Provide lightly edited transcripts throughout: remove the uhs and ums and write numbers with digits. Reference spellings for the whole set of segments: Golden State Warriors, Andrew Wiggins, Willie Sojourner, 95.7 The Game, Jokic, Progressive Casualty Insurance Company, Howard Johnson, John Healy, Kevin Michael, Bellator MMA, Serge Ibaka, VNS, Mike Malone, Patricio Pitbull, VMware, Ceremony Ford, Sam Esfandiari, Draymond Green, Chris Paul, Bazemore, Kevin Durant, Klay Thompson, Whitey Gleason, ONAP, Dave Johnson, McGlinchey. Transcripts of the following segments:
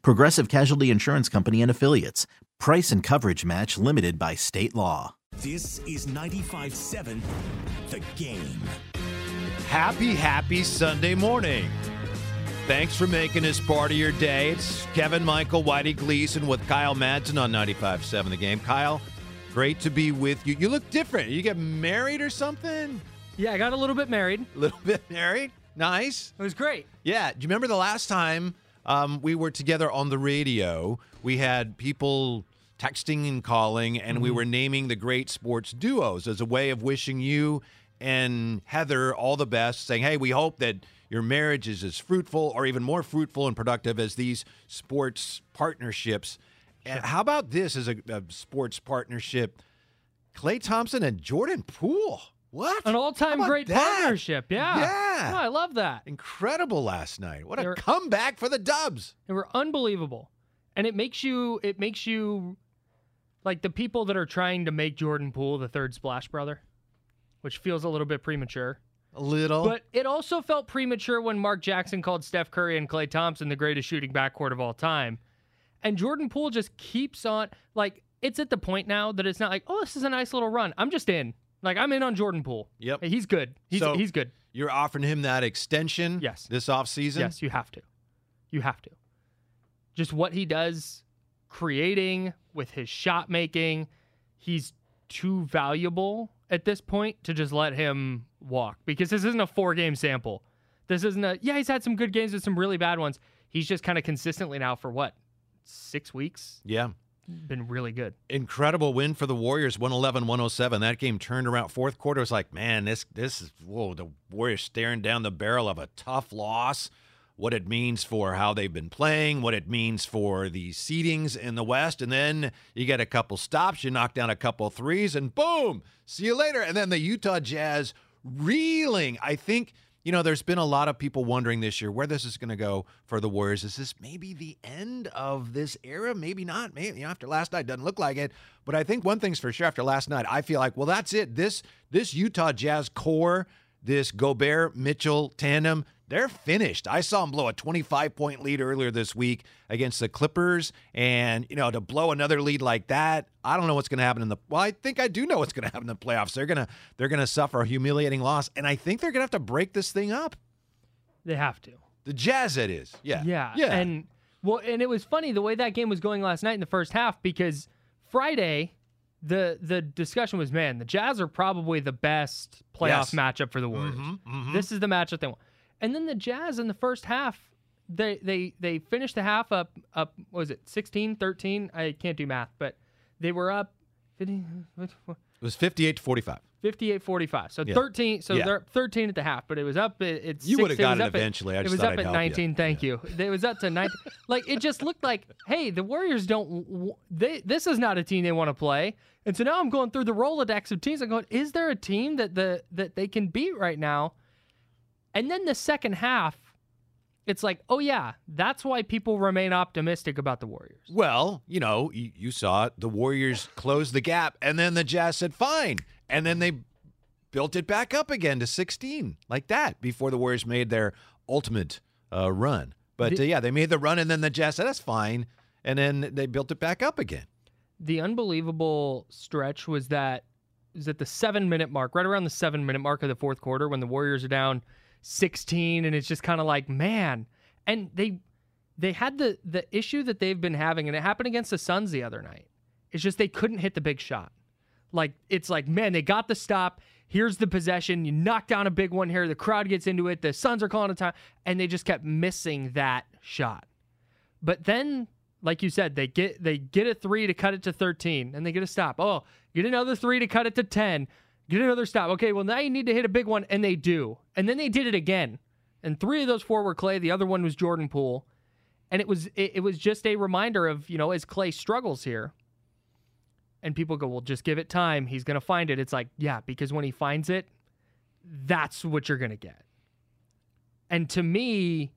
Progressive Casualty Insurance Company and Affiliates. Price and coverage match limited by state law. This is 95.7 The Game. Happy Sunday morning. Thanks for making this part of your day. It's Kevin Michael, Whitey Gleason with Kyle Madson on 95.7 The Game. Kyle, great to be with you. You look different. You get married or something? Yeah, I got a little bit married. A little bit married? Nice. It was great. Yeah. Do you remember the last time we were together on the radio? We had people texting and calling, and we were naming the great sports duos as a way of wishing you and Heather all the best, saying, hey, we hope that your marriage is as fruitful or even more fruitful and productive as these sports partnerships. And how about this as a sports partnership? Klay Thompson and Jordan Poole. What? An all-time great partnership. Yeah. Yeah. Oh, I love that. Incredible last night. What a comeback for the Dubs. They were unbelievable. And it makes you like the people that are trying to make Jordan Poole the third Splash Brother, which feels a little bit premature. A little. But it also felt premature when Mark Jackson called Steph Curry and Klay Thompson the greatest shooting backcourt of all time. And Jordan Poole just keeps on, like, it's at the point now that it's not like, oh, this is a nice little run. I'm just in. Like, I'm in on Jordan Poole. Yep. He's good. He's good. You're offering him that extension this offseason? Yes, you have to. Just what he does creating with his shot making, he's too valuable at this point to just let him walk. Because this isn't a four-game sample. This isn't he's had some good games with some really bad ones. He's just kind of consistently now for 6 weeks? Yeah. Been really good. Incredible win for the Warriors, 111-107. That game turned around. Fourth quarter was like, man, this is, the Warriors staring down the barrel of a tough loss. What it means for how they've been playing, what it means for the seedings in the West. And then you get a couple stops, you knock down a couple threes, and boom, see you later. And then the Utah Jazz reeling. I think, there's been a lot of people wondering this year where this is going to go for the Warriors. Is this maybe the end of this era? Maybe not. Maybe after last night, doesn't look like it. But I think one thing's for sure after last night, I feel like, well, that's it. This Utah Jazz core, this Gobert-Mitchell tandem, they're finished. I saw them blow a 25-point lead earlier this week against the Clippers. And, to blow another lead like that, I don't know what's going to happen I think I do know what's going to happen in the playoffs. They're going to suffer a humiliating loss, and I think they're going to have to break this thing up. They have to. The Jazz, it is. Yeah. Yeah. Yeah. And and it was funny the way that game was going last night in the first half, because Friday the discussion was, man, the Jazz are probably the best playoff matchup for the Warriors. Mm-hmm, mm-hmm. This is the matchup they want. And then the Jazz in the first half, they finished the half up, what was it, 16, 13? I can't do math, but they were up 50, what? It was 58-45. 58-45. So yeah. 13. So they're up 13 at the half, but it was up at you would have gotten it eventually. I just thought I'd help you. It was up at 19. Thank you. It was up to 19. Like, it just looked like, hey, the Warriors this is not a team they want to play. And so now I'm going through the Rolodex of teams. I'm going, is there a team that they can beat right now? And then the second half, it's like, oh, yeah, that's why people remain optimistic about the Warriors. Well, you saw it. The Warriors closed the gap, and then the Jazz said, fine. And then they built it back up again to 16, like that, before the Warriors made their ultimate run. But, they made the run, and then the Jazz said, that's fine. And then they built it back up again. The unbelievable stretch was that it was at the 7-minute mark, right around the 7-minute mark of the fourth quarter when the Warriors are down 16, and it's just kind of like, man. And they had the issue that they've been having, and it happened against the Suns the other night, It's just they couldn't hit the big shot. Like, it's like, man, they got the stop. Here's the possession. You knock down a big one here. The crowd gets into it. The Suns are calling a time. And they just kept missing that shot. But then, like you said, they get a three to cut it to 13. And they get a stop. Oh, get another three to cut it to 10. Get another stop. Okay, well, now you need to hit a big one. And they do. And then they did it again. And three of those four were Klay. The other one was Jordan Poole. And it was just a reminder of, you know, as Klay struggles here, and people go, well, just give it time. He's going to find it. It's like, yeah, because when he finds it, that's what you're going to get. And to me,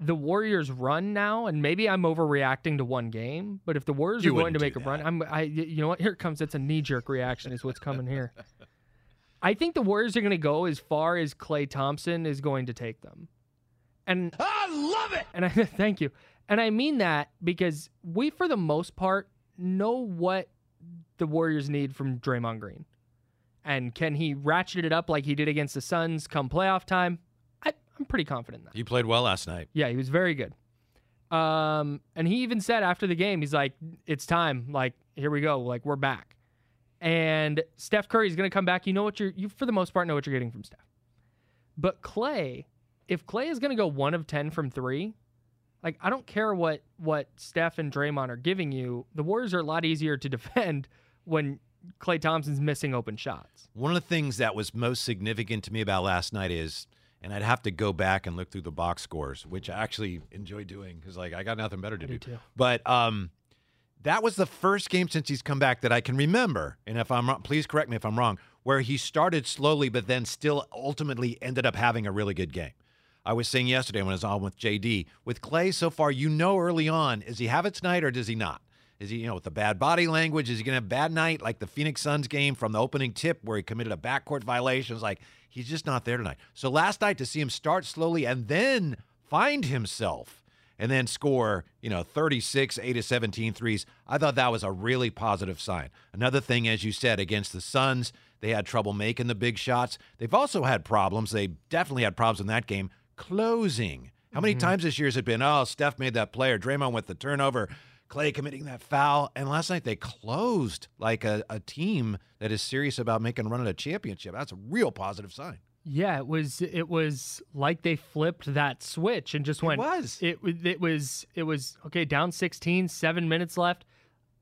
the Warriors' run now, and maybe I'm overreacting to one game, but if the Warriors are going to make a run, you know what? Here it comes. It's a knee-jerk reaction is what's coming here. I think the Warriors are going to go as far as Klay Thompson is going to take them. And I love it! And thank you. And I mean that because we, for the most part, know what the Warriors need from Draymond Green. And can he ratchet it up like he did against the Suns come playoff time? I'm pretty confident in that. He played well last night. Yeah, he was very good. And he even said after the game, he's like, it's time. Like, here we go. Like, we're back. And Steph Curry's going to come back. You know what you for the most part, know what you're getting from Steph. But Klay, if Klay is going to go 1 of 10 from 3, like, I don't care what Steph and Draymond are giving you. The Warriors are a lot easier to defend when Klay Thompson's missing open shots. One of the things that was most significant to me about last night is, and I'd have to go back and look through the box scores, which I actually enjoy doing because, like, I got nothing better to do. But that was the first game since he's come back that I can remember, and if I'm wrong, please correct me if I'm wrong, where he started slowly but then still ultimately ended up having a really good game. I was saying yesterday when I was on with JD, with Klay so far, you know early on, does he have it tonight or does he not? Is he, you know, with the bad body language, is he going to have a bad night like the Phoenix Suns game from the opening tip where he committed a backcourt violation? It was like, he's just not there tonight. So last night to see him start slowly and then find himself and then score, you know, 36, 8 of 17 threes, I thought that was a really positive sign. Another thing, as you said, against the Suns, they had trouble making the big shots. They've also had problems. They definitely had problems in that game. Closing. How many times this year has it been, oh, Steph made that play, or Draymond with the turnover, Klay committing that foul, and last night they closed like a team that is serious about making a run at a championship. That's a real positive sign. Yeah, it was like they flipped that switch and just went. It was okay, down 16, 7 minutes left.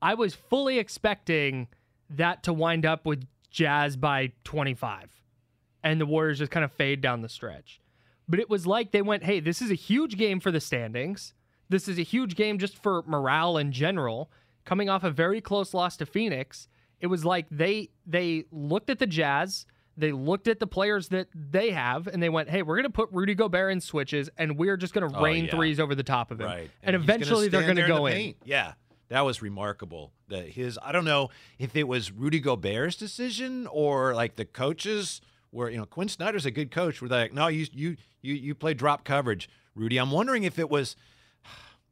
I was fully expecting that to wind up with Jazz by 25, and the Warriors just kind of fade down the stretch. But it was like they went, hey, this is a huge game for the standings. This is a huge game just for morale in general. Coming off a very close loss to Phoenix, it was like they looked at the Jazz, they looked at the players that they have, and they went, hey, we're going to put Rudy Gobert in switches, and we're just going to rain threes over the top of him. Right. And eventually they're going to go in. Yeah, that was remarkable. I don't know if it was Rudy Gobert's decision or like the coach's, where, you know, Quinn Snyder's a good coach, where they're like, no, you play drop coverage, Rudy. I'm wondering if it was,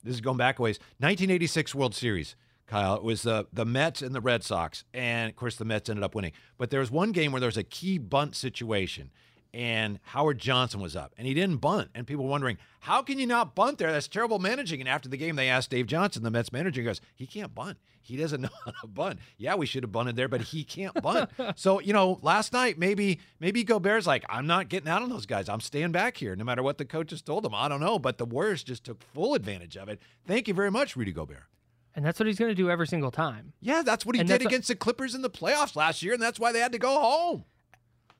this is going back a ways, 1986 World Series, Kyle. It was the Mets and the Red Sox, and, of course, the Mets ended up winning. But there was one game where there was a key bunt situation, and Howard Johnson was up, and he didn't bunt. And people were wondering, how can you not bunt there? That's terrible managing. And after the game, they asked Dave Johnson, the Mets manager, he goes, he can't bunt. He doesn't know how to bunt. Yeah, we should have bunted there, but he can't bunt. So, you know, last night, maybe Gobert's like, I'm not getting out on those guys. I'm staying back here, no matter what the coaches told him. I don't know, but the Warriors just took full advantage of it. Thank you very much, Rudy Gobert. And that's what he's going to do every single time. Yeah, that's what he did against the Clippers in the playoffs last year, and that's why they had to go home.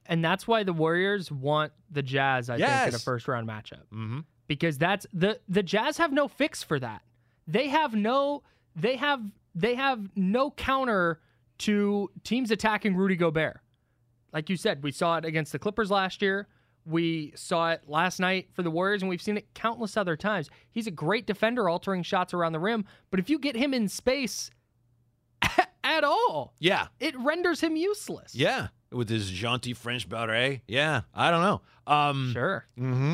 And that's why the Warriors want the Jazz, I think, in a first-round matchup. Mm-hmm. Because that's the Jazz have no fix for that. They have no counter to teams attacking Rudy Gobert. Like you said, we saw it against the Clippers last year. We saw it last night for the Warriors, and we've seen it countless other times. He's a great defender altering shots around the rim, but if you get him in space at all, yeah, it renders him useless. Yeah. With his jaunty French beret. Yeah, I don't know. Sure. Mm-hmm.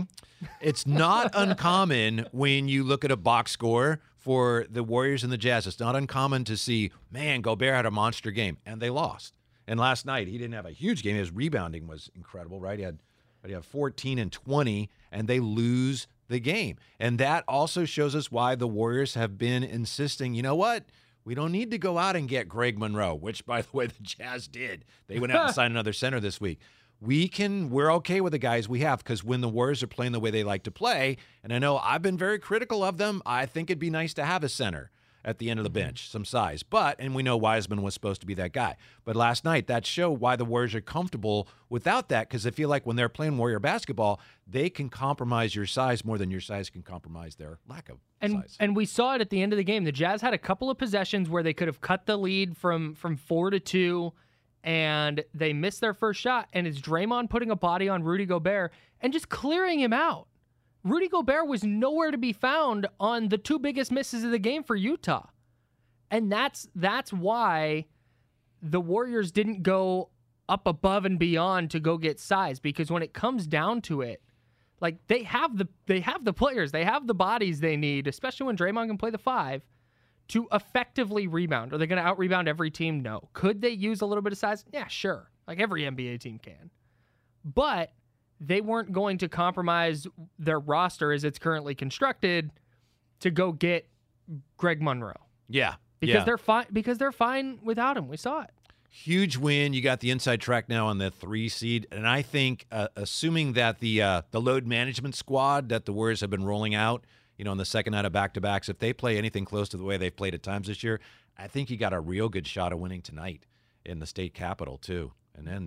It's not uncommon when you look at a box score for the Warriors and the Jazz. It's not uncommon to see, man, Gobert had a monster game, and they lost. And last night, he didn't have a huge game. His rebounding was incredible, right? He had 14 and 20, and they lose the game. And that also shows us why the Warriors have been insisting, you know what? We don't need to go out and get Greg Monroe, which, by the way, the Jazz did. They went out and signed another center this week. We're okay with the guys we have, because when the Warriors are playing the way they like to play, and I know I've been very critical of them, I think it'd be nice to have a center at the end of the bench, some size. And we know Wiseman was supposed to be that guy. But last night, that showed why the Warriors are comfortable without that, because I feel like when they're playing Warrior basketball, they can compromise your size more than your size can compromise their lack of size. And we saw it at the end of the game. The Jazz had a couple of possessions where they could have cut the lead from 4 to 2, and they missed their first shot, and it's Draymond putting a body on Rudy Gobert and just clearing him out. Rudy Gobert was nowhere to be found on the two biggest misses of the game for Utah. And that's why the Warriors didn't go up above and beyond to go get size, because when it comes down to it, like, they have the players, they have the bodies they need, especially when Draymond can play the 5, to effectively rebound. Are they going to out-rebound every team? No. Could they use a little bit of size? Yeah, sure. Like every NBA team can. But they weren't going to compromise their roster as it's currently constructed to go get Greg Monroe. Yeah. Because they're fine without him. We saw it. Huge win. You got the inside track now on the 3 seed. And I think, assuming that the load management squad that the Warriors have been rolling out, you know, on the second night of back-to-backs, if they play anything close to the way they've played at times this year, I think you got a real good shot of winning tonight in the state capitol, too. And then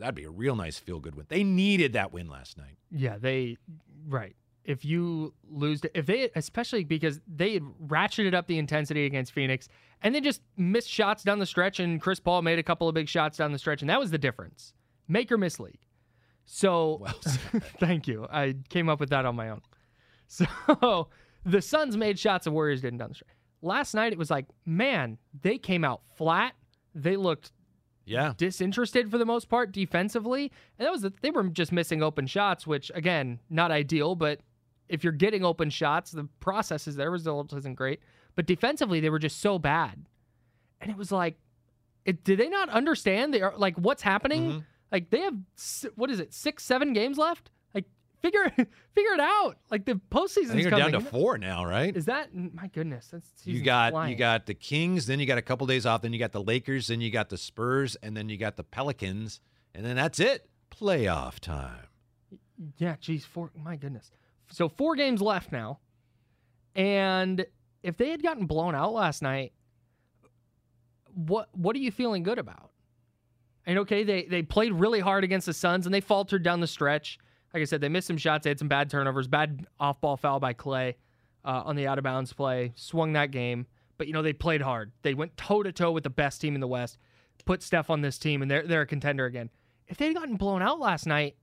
that'd be a real nice feel-good win. They needed that win last night. Yeah, right. If you lose, especially because they had ratcheted up the intensity against Phoenix, and they just missed shots down the stretch, and Chris Paul made a couple of big shots down the stretch, and that was the difference. Make or miss league. So, well, thank you. I came up with that on my own. So, the Suns made shots the Warriors didn't down the stretch. Last night, it was like, man, they came out flat. They looked... Yeah, disinterested for the most part defensively, and they were just missing open shots, which again, not ideal. But if you're getting open shots, the process is there. Result isn't great, but defensively they were just so bad, and it was like, did they not understand? They are like, what's happening? Mm-hmm. Like they have 6-7 games left. Like figure it out. Like the postseason. You're down to 4 now, right? Is that my goodness? You got the Kings, then you got a couple days off, then you got the Lakers, then you got the Spurs, and then you got the Pelicans, and then that's it. Playoff time. Yeah, geez, 4. My goodness. So 4 games left now, and if they had gotten blown out last night, what are you feeling good about? And okay, they played really hard against the Suns, and they faltered down the stretch. Like I said, they missed some shots. They had some bad turnovers, bad off-ball foul by Klay on the out-of-bounds play. Swung that game. But, you know, they played hard. They went toe-to-toe with the best team in the West, put Steph on this team, and they're a contender again. If they'd gotten blown out last night,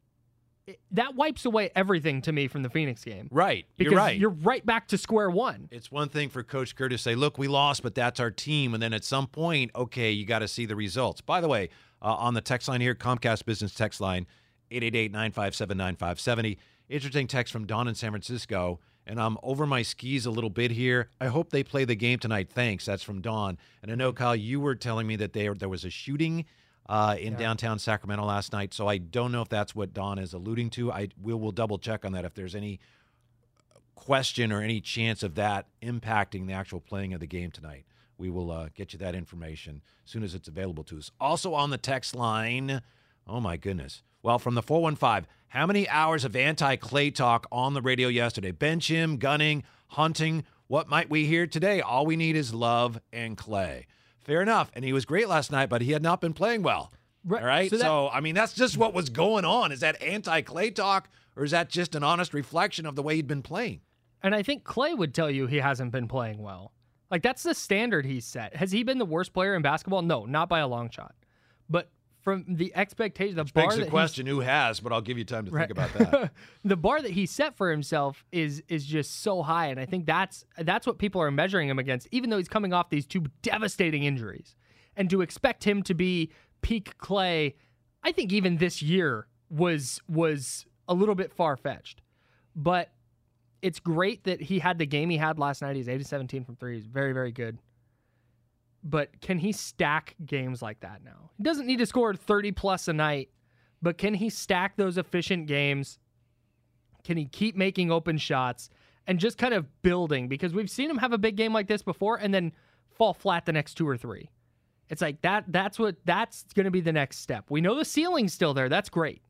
that wipes away everything to me from the Phoenix game. Right. Because you're right back to square one. It's one thing for Coach Kerr to say, look, we lost, but that's our team. And then at some point, okay, you got to see the results. By the way, on the text line here, Comcast Business text line, 888-957-9570. Interesting text from Don in San Francisco. And I'm over my skis a little bit here. I hope they play the game tonight. Thanks. That's from Don. And I know, Kyle, you were telling me that there was a shooting in downtown Sacramento last night. So I don't know if that's what Don is alluding to. We'll double-check on that if there's any question or any chance of that impacting the actual playing of the game tonight. We will get you that information as soon as it's available to us. Also on the text line, oh, my goodness. Well, from the 415, how many hours of anti-Klay talk on the radio yesterday? Bench him, gunning, hunting. What might we hear today? All we need is love and Klay. Fair enough. And he was great last night, but he had not been playing well. Right. All right? So, I mean, that's just what was going on. Is that anti-Klay talk, or is that just an honest reflection of the way he'd been playing? And I think Klay would tell you he hasn't been playing well. Like, that's the standard he set. Has he been the worst player in basketball? No, not by a long shot. But from the expectation, the bar. Begs the question, who has? But I'll give you time to think about that. The bar that he set for himself is just so high, and I think that's what people are measuring him against. Even though he's coming off these two devastating injuries, and to expect him to be peak Klay, I think even this year was a little bit far fetched. But it's great that he had the game he had last night. He's 8-17 from 3. He's very, very good. But can he stack games like that now? He doesn't need to score 30-plus a night, but can he stack those efficient games? Can he keep making open shots and just kind of building? Because we've seen him have a big game like this before and then fall flat the next two or three. It's like that's going to be the next step. We know the ceiling's still there. That's great.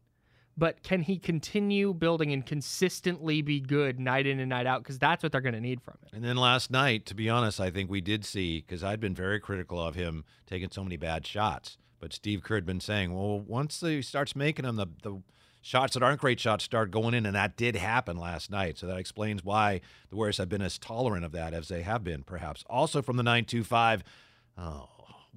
But can he continue building and consistently be good night in and night out? Because that's what they're going to need from him. And then last night, to be honest, I think we did see, because I'd been very critical of him taking so many bad shots. But Steve Kerr had been saying, well, once he starts making them, the shots that aren't great shots start going in, and that did happen last night. So that explains why the Warriors have been as tolerant of that as they have been, perhaps. Also from the 925,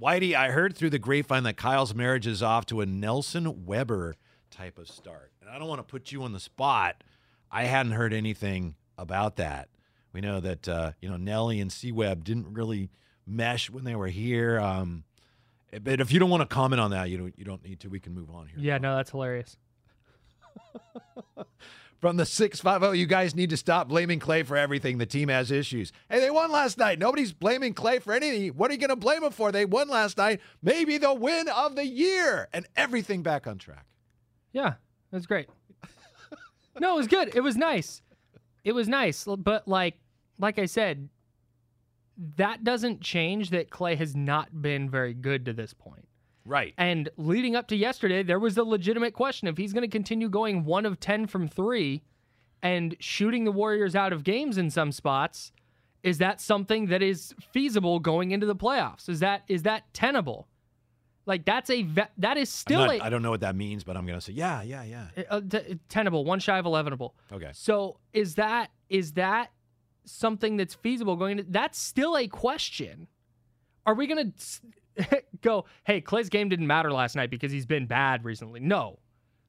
Whitey, I heard through the grapevine that Kyle's marriage is off to a Nelson Weber type of start. And I don't want to put you on the spot. I hadn't heard anything about that. We know that, Nelly and C-Web didn't really mesh when they were here. But if you don't want to comment on that, you don't need to. We can move on here. Yeah, no, that's hilarious. From the 650, you guys need to stop blaming Klay for everything. The team has issues. Hey, they won last night. Nobody's blaming Klay for anything. What are you going to blame him for? They won last night. Maybe the win of the year. And everything back on track. Yeah, that's great. No, it was good. It was nice. It was nice. But like I said, that doesn't change that Klay has not been very good to this point. Right. And leading up to yesterday, there was a legitimate question if he's going to continue going 1 of 10 from 3 and shooting the Warriors out of games in some spots, is that something that is feasible going into the playoffs? Is that tenable? Like, that is still I don't know what that means, but I'm going to say, yeah. Tenable, one shy of 11able. Okay. So is that something that's feasible going into? That's still a question. Are we going to go, hey, Klay's game didn't matter last night because he's been bad recently? No.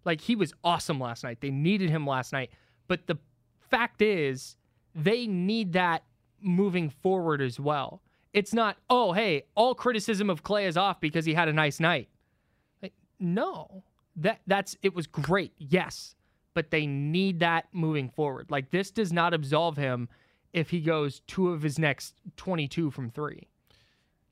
Like, he was awesome last night. They needed him last night. But the fact is, they need that moving forward as well. It's not, oh, hey, all criticism of Klay is off because he had a nice night. Like, no. It was great, yes. But they need that moving forward. Like, this does not absolve him if he goes 2 of his next 22 from 3.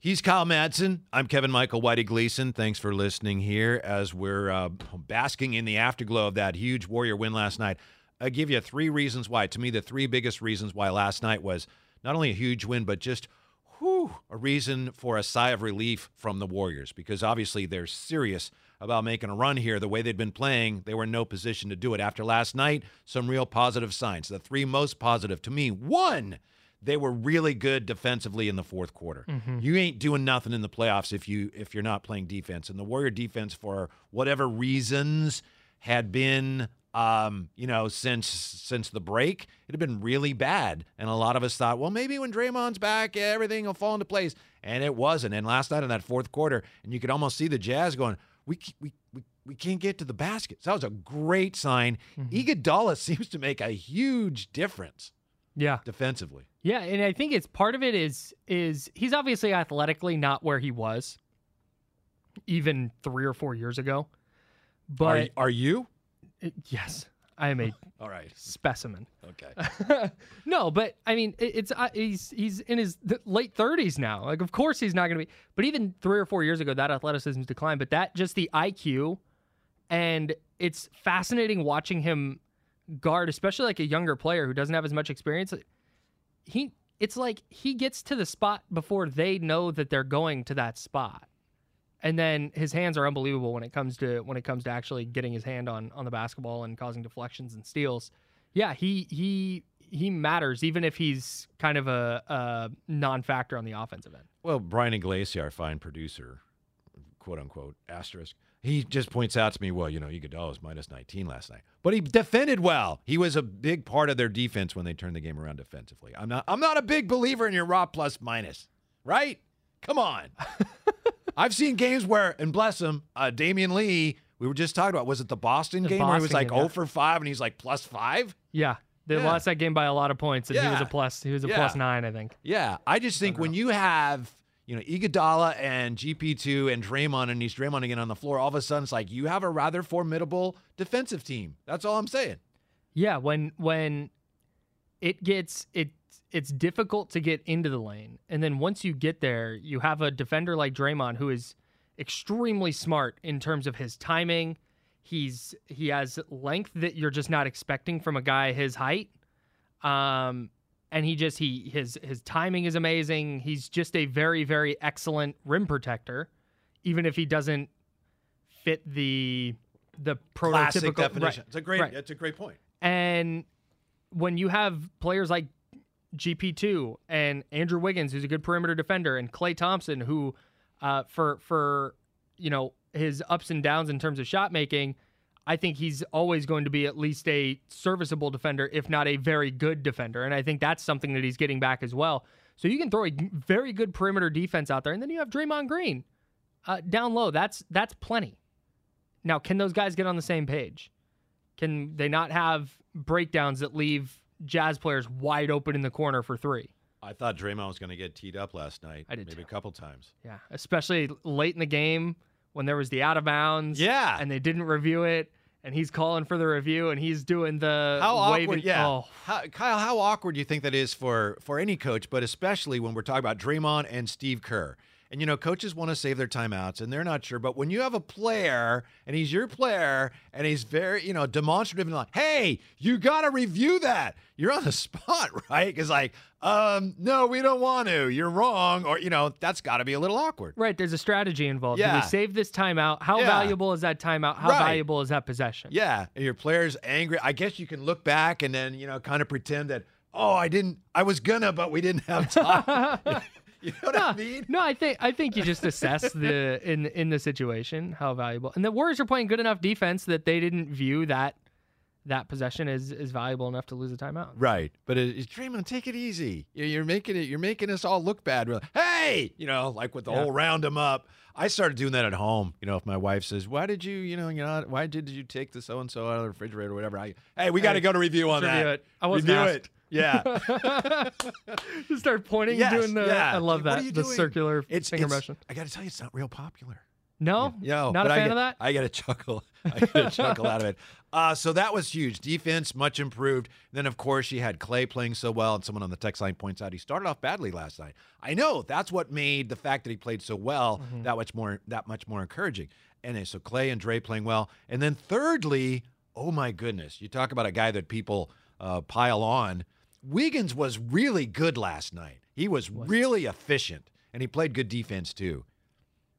He's Kyle Madson. I'm Kevin Michael, Whitey Gleason. Thanks for listening here as we're basking in the afterglow of that huge Warrior win last night. I give you 3 reasons why. To me, the 3 biggest reasons why last night was not only a huge win, but just a reason for a sigh of relief from the Warriors, because obviously they're serious about making a run here. The way they'd been playing, they were in no position to do it. After last night, some real positive signs. The 3 most positive to me. 1, they were really good defensively in the fourth quarter. Mm-hmm. You ain't doing nothing in the playoffs if you're not playing defense. And the Warrior defense, for whatever reasons, had been since the break, it had been really bad. And a lot of us thought, well, maybe when Draymond's back, everything will fall into place. And it wasn't. And last night in that fourth quarter, and you could almost see the Jazz going, we can't get to the basket. So that was a great sign. Mm-hmm. Iguodala seems to make a huge difference. Yeah. Defensively. Yeah. And I think it's part of it is he's obviously athletically not where he was even 3 or 4 years ago. But are you? Yes, I am a all right specimen. Okay. No, but I mean, he's in his late 30s now. Like, of course he's not going to be. But even 3 or 4 years ago, that athleticism declined. But that just the IQ, and it's fascinating watching him guard, especially like a younger player who doesn't have as much experience. It's like he gets to the spot before they know that they're going to that spot. And then his hands are unbelievable when it comes to actually getting his hand on the basketball and causing deflections and steals. Yeah, he matters, even if he's kind of a non-factor on the offensive end. Well, Brian Iglesias, our fine producer, quote unquote, asterisk, he just points out to me, well, Iguodala was minus 19 last night, but he defended well. He was a big part of their defense when they turned the game around defensively. I'm not a big believer in your raw plus minus, right? Come on. I've seen games where, and bless him, Damian Lee, we were just talking about, was it the Boston game where he was like 0 for 5 and he's like plus 5? Yeah. They lost that game by a lot of points, and he was a plus. He was a plus 9, I think. Yeah. I just think when you have, Iguodala and GP2 and Draymond, and he's Draymond again on the floor, all of a sudden it's like you have a rather formidable defensive team. That's all I'm saying. Yeah, when it gets it's difficult to get into the lane. And then once you get there, you have a defender like Draymond who is extremely smart in terms of his timing. He has length that you're just not expecting from a guy his height. and he just his timing is amazing. He's just a very, very excellent rim protector, even if he doesn't fit the prototypical definition. Right. It's a great point. And when you have players like GP2 and Andrew Wiggins, who's a good perimeter defender, and Klay Thompson, who for you know, his ups and downs in terms of shot making, I think he's always going to be at least a serviceable defender, if not a very good defender. And I think that's something that he's getting back as well. So you can throw a very good perimeter defense out there, and then you have Draymond Green down low. That's plenty. Now, can those guys get on the same page? Can they not have breakdowns that leave Jazz players wide open in the corner for three? I thought Draymond was going to get teed up last night. I did maybe too. A couple times. Yeah, especially late in the game when there was the out of bounds. Yeah, and they didn't review it, and he's calling for the review, and he's doing the awkward. Yeah, Kyle, how awkward do you think that is for any coach, but especially when we're talking about Draymond and Steve Kerr? And, you know, coaches want to save their timeouts, and they're not sure. But when you have a player, and he's your player, and he's very, you know, demonstrative and like, hey, you got to review that. You're on the spot, right? Because, like, no, we don't want to. You're wrong. Or, you know, that's got to be a little awkward. Right. There's a strategy involved. Yeah. Do we save this timeout? How valuable is that timeout? How valuable is that possession? Yeah. And your player's angry. I guess you can look back and then, you know, kind of pretend that, oh, I was going to, but we didn't have time. You know what I mean? No, I think you just assess the in the situation how valuable. And the Warriors are playing good enough defense that they didn't view that possession is valuable enough to lose a timeout. Right, but Draymond, take it easy. You're making us all look bad. We're like, hey, you know, like with the whole round them up. I started doing that at home. You know, if my wife says, "Why did why did you take the so and so out of the refrigerator or whatever?" We got to go to review on that. Review it. Yeah. Just start pointing and doing the I love that. The doing? Circular finger motion. I got to tell you, it's not real popular. No? Yo, not a fan of that? I got a chuckle. I get a chuckle out of it. So that was huge. Defense, much improved. And then, of course, you had Klay playing so well, and someone on the text line points out he started off badly last night. I know. That's what made the fact that he played so well that much more encouraging. And then, so Klay and Dre playing well. And then thirdly, oh, my goodness, you talk about a guy that people pile on. Wiggins was really good last night. He was really efficient, and he played good defense too.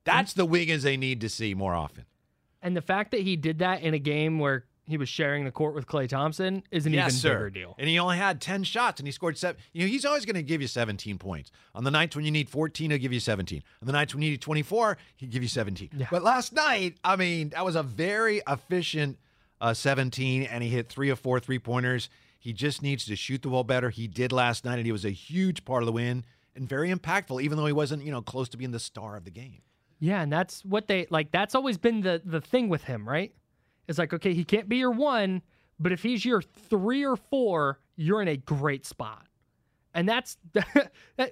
That's the Wiggins they need to see more often. And the fact that he did that in a game where he was sharing the court with Klay Thompson is an even bigger deal. And he only had 10 shots, and he scored 7. You know, he's always going to give you 17 points. On the nights when you need 14, he'll give you 17. On the nights when you need 24, he'll give you 17. Yeah. But last night, I mean, that was a very efficient 17, and he hit 3 of 4 three-pointers. He just needs to shoot the ball better. He did last night, and he was a huge part of the win and very impactful, even though he wasn't, you know, close to being the star of the game. Yeah, and that's what they like. That's always been the thing with him, right? It's like, okay, he can't be your 1, but if he's your 3 or 4, you're in a great spot. And that's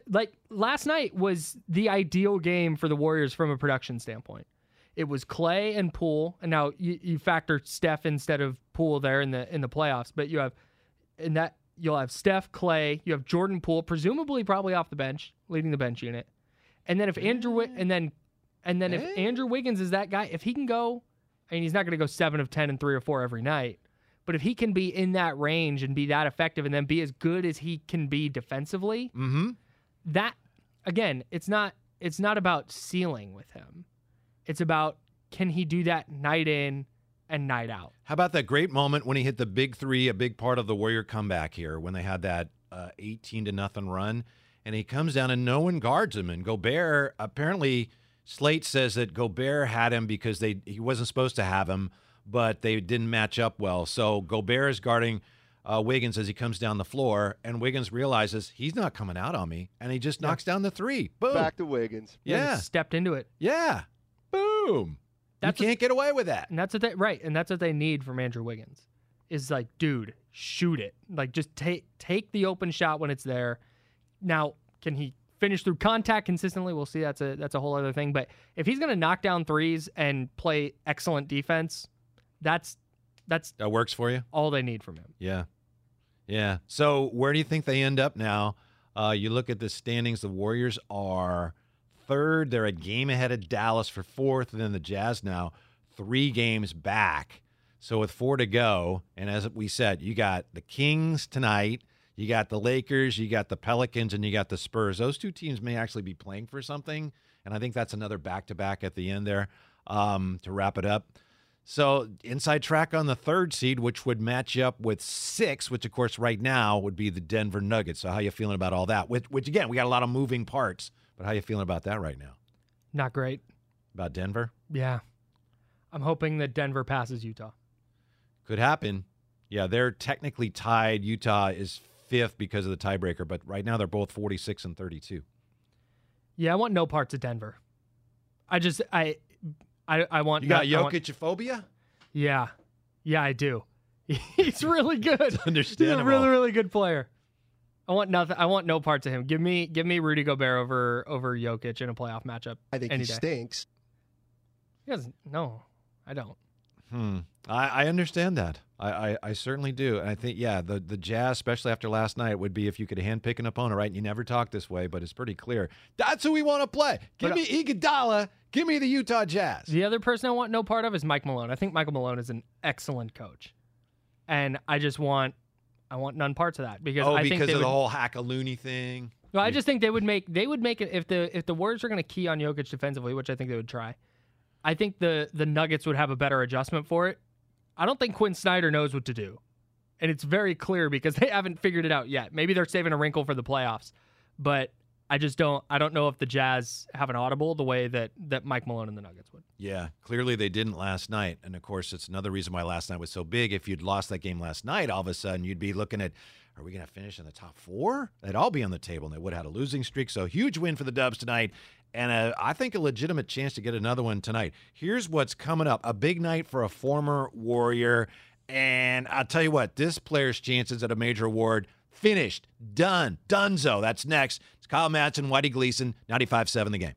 like last night was the ideal game for the Warriors from a production standpoint. It was Klay and Poole, and now you factor Steph instead of Poole there in the playoffs, but you have. And that you'll have Steph, Klay, you have Jordan Poole, presumably probably off the bench, leading the bench unit. And then if Andrew Wiggins is that guy, if he can go, I mean, he's not going to go 7 of 10 and 3 or 4 every night, but if he can be in that range and be that effective and then be as good as he can be defensively, that again, it's not about ceiling with him. It's about, can he do that night in and night out? How about that great moment when he hit the big 3, a big part of the Warrior comeback here, when they had that 18-0 run, and he comes down and no one guards him, and Gobert, apparently Slate says that Gobert had him because he wasn't supposed to have him, but they didn't match up well. So Gobert is guarding Wiggins as he comes down the floor, and Wiggins realizes he's not coming out on me, and he just knocks down the 3. Boom. Back to Wiggins. Yeah. Stepped into it. Yeah. Boom. You can't get away with that. And that's what they need from Andrew Wiggins, is like, dude, shoot it. Like, just take the open shot when it's there. Now, can he finish through contact consistently? We'll see. That's a whole other thing. But if he's going to knock down 3s and play excellent defense, that works for you. All they need from him. Yeah, yeah. So where do you think they end up now? You look at the standings. The Warriors are 3rd, they're a game ahead of Dallas for 4th, and then the Jazz now 3 games back. So with 4 to go, and as we said, you got the Kings tonight, You got the Lakers, you got the Pelicans, and you got the Spurs. Those two teams may actually be playing for something, and I think that's another back-to-back at the end there to wrap it up. So inside track on the third seed, which would match up with six, which, of course, right now would be the Denver Nuggets. So how you feeling about all that? Which again, we got a lot of moving parts, but how you feeling about that right now? Not great. About Denver? Yeah. I'm hoping that Denver passes Utah. Could happen. Yeah, they're technically tied. Utah is fifth because of the tiebreaker, but right now they're both 46 and 32. Yeah, I want no parts of Denver. I want. You got Jokic phobia? Yeah. Yeah, I do. He's really good. It's understandable. He's a really, really good player. I want nothing. I want no parts of him. Give me Rudy Gobert over Jokic in a playoff matchup. I think he stinks. He doesn't. No, I don't. I understand that. I certainly do. And I think, yeah, the Jazz, especially after last night, would be if you could handpick an opponent, right? And you never talk this way, but it's pretty clear. That's who we want to play. Give me Iguodala. Give me the Utah Jazz. The other person I want no part of is Mike Malone. I think Michael Malone is an excellent coach. And I want none parts of that. Because of the whole hack-a-loony thing? No, I just think they would make it if the Warriors are going to key on Jokic defensively, which I think they would try. I think the Nuggets would have a better adjustment for it. I don't think Quinn Snyder knows what to do. And it's very clear because they haven't figured it out yet. Maybe they're saving a wrinkle for the playoffs. But I don't know if the Jazz have an audible the way that Mike Malone and the Nuggets would. Yeah, clearly they didn't last night. And, of course, it's another reason why last night was so big. If you'd lost that game last night, all of a sudden you'd be looking at, are we going to finish in the top four? They'd all be on the table, and they would have had a losing streak. So huge win for the Dubs tonight. And I think a legitimate chance to get another one tonight. Here's what's coming up. A big night for a former Warrior. And I'll tell you what, this player's chances at a major award, finished, done, donezo. That's next. It's Kyle Madson, Whitey Gleason, 95.7 The Game.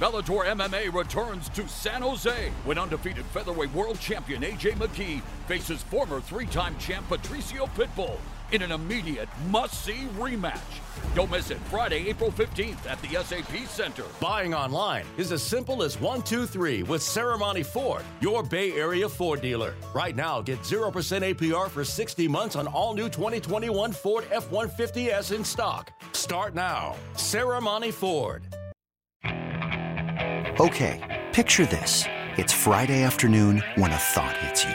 Bellator MMA returns to San Jose when undefeated featherweight world champion A.J. McKee faces former three-time champ Patricio Pitbull in an immediate must-see rematch. Don't miss it Friday, April 15th at the SAP Center. Buying online is as simple as 1, 2, 3 with Ceremony Ford, your Bay Area Ford dealer. Right now, get 0% APR for 60 months on all new 2021 Ford F-150s in stock. Start now. Ceremony Ford. Okay, picture this. It's Friday afternoon when a thought hits you.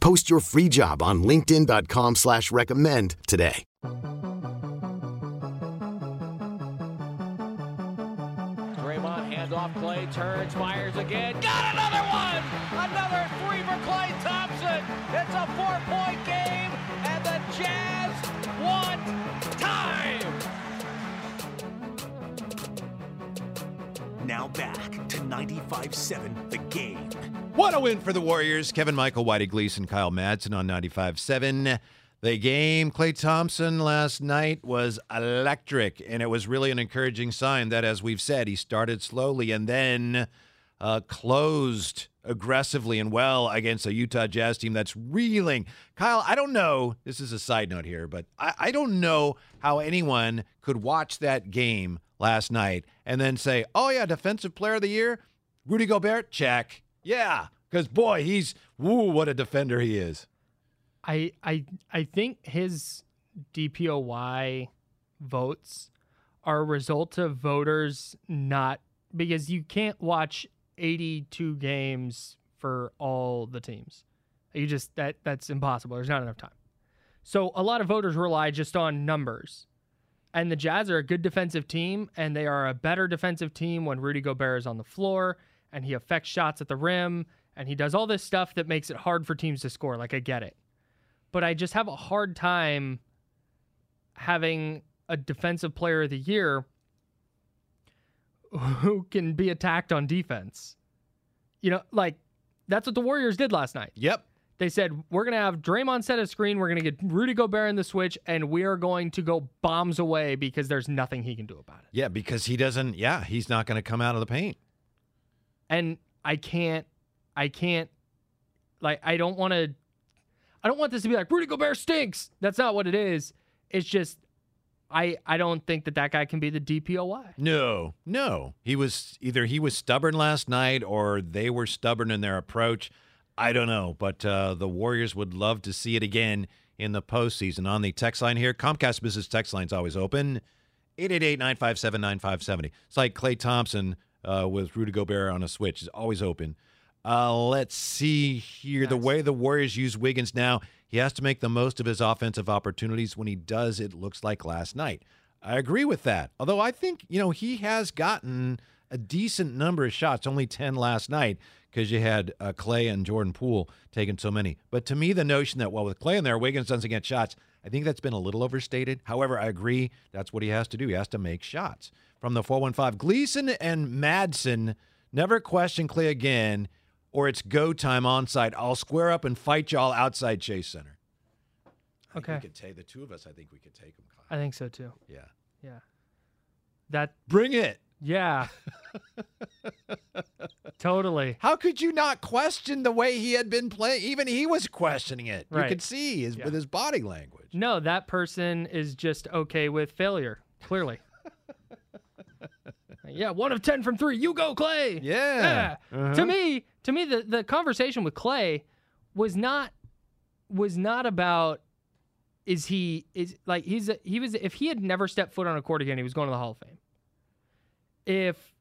Post your free job on linkedin.com/recommend today. Draymond, handoff, Klay, turns, fires again. Got another one! Another three for Klay Thompson. It's a 4-point game, and the Jazz want time! Now back to 95.7 The Game. What a win for the Warriors. Kevin Michael, Whitey Gleason, Kyle Madson on 95.7 The Game. Klay Thompson last night was electric, and it was really an encouraging sign that, as we've said, he started slowly and then closed aggressively and well against a Utah Jazz team that's reeling. Kyle, I don't know, this is a side note here, but I don't know how anyone could watch that game last night and then say, oh yeah, defensive player of the year, Rudy Gobert, check. Yeah, because boy, he's, woo, what a defender he is. I think his DPOY votes are a result of voters not, because you can't watch 82 games for all the teams. You just, that's impossible. There's not enough time. So a lot of voters rely just on numbers. And the Jazz are a good defensive team, and they are a better defensive team when Rudy Gobert is on the floor, and he affects shots at the rim, and he does all this stuff that makes it hard for teams to score. Like, I get it. But I just have a hard time having a defensive player of the year who can be attacked on defense. You know, like, that's what the Warriors did last night. Yep. They said, we're going to have Draymond set a screen, we're going to get Rudy Gobert in the switch, and we are going to go bombs away because there's nothing he can do about it. Yeah, because he doesn't, yeah, he's not going to come out of the paint. And I can't, like, I don't want this to be like, Rudy Gobert stinks. That's not what it is. It's just, I don't think that guy can be the DPOY. No. He was stubborn last night, or they were stubborn in their approach. I don't know, but the Warriors would love to see it again in the postseason. On the text line here, Comcast Business text line's always open, 888-957-9570. It's like Klay Thompson with Rudy Gobert on a switch. It's always open. Let's see here. Nice. The way the Warriors use Wiggins now, he has to make the most of his offensive opportunities. When he does, it looks like last night. I agree with that. Although I think, you know, he has gotten a decent number of shots, only 10 last night, because you had Klay and Jordan Poole taking so many. But to me, the notion that, well, with Klay in there, Wiggins doesn't get shots, I think that's been a little overstated. However, I agree that's what he has to do. He has to make shots. From the 415, Gleason and Madson, never question Klay again, or it's go time onside. I'll square up and fight y'all outside Chase Center. Okay. I think we could take the two of us. I think we could take them. I think so too. Yeah. That bring it. Yeah. Totally. How could you not question the way he had been playing? Even he was questioning it. Right. You could see with his body language. No, that person is just okay with failure, clearly. Yeah, 1 of 10 from 3. You go, Klay. Yeah. Uh-huh. To me, the conversation with Klay was not about if he had never stepped foot on a court again, he was going to the Hall of Fame. If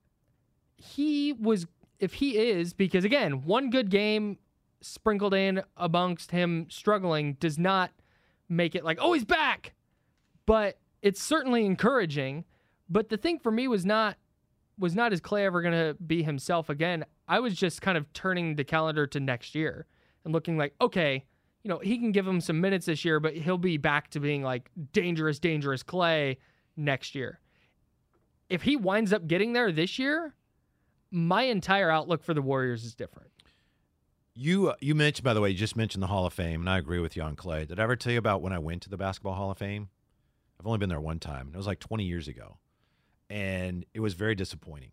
he is, because again, one good game sprinkled in amongst him struggling does not make it like, oh, he's back. But it's certainly encouraging. But the thing for me was not is Klay ever going to be himself again? I was just kind of turning the calendar to next year and looking like, okay, you know, he can give him some minutes this year, but he'll be back to being like dangerous Klay next year. If he winds up getting there this year, my entire outlook for the Warriors is different. You mentioned, by the way, you just mentioned the Hall of Fame, and I agree with you on Klay. Did I ever tell you about when I went to the Basketball Hall of Fame? I've only been there one time, and it was like 20 years ago. And it was very disappointing.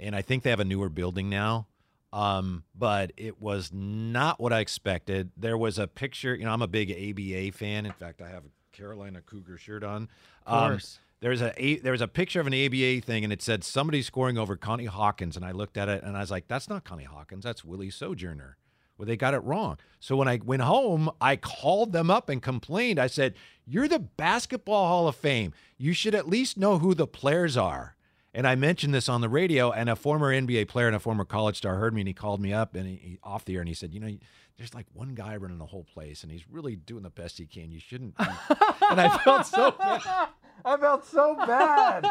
And I think they have a newer building now, but it was not what I expected. There was a picture. You know, I'm a big ABA fan. In fact, I have a Carolina Cougar shirt on. Of course. There was a picture of an ABA thing, and it said somebody scoring over Connie Hawkins. And I looked at it, and I was like, that's not Connie Hawkins. That's Willie Sojourner. Well, they got it wrong. So when I went home, I called them up and complained. I said, you're the Basketball Hall of Fame. You should at least know who the players are. And I mentioned this on the radio, and a former NBA player and a former college star heard me, and he called me up and he off the air, and he said, you know, there's like one guy running the whole place, and he's really doing the best he can. You shouldn't. And I felt so bad.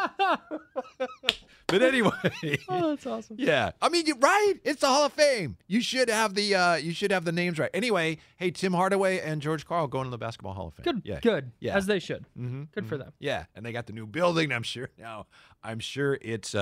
But anyway. Oh, that's awesome. Yeah. I mean, right? It's the Hall of Fame. You should have the names right. Anyway, hey, Tim Hardaway and George Karl going to the Basketball Hall of Fame. Good. Yeah. As they should. Mm-hmm. Good for them. Yeah. And they got the new building, I'm sure. Now, I'm sure it's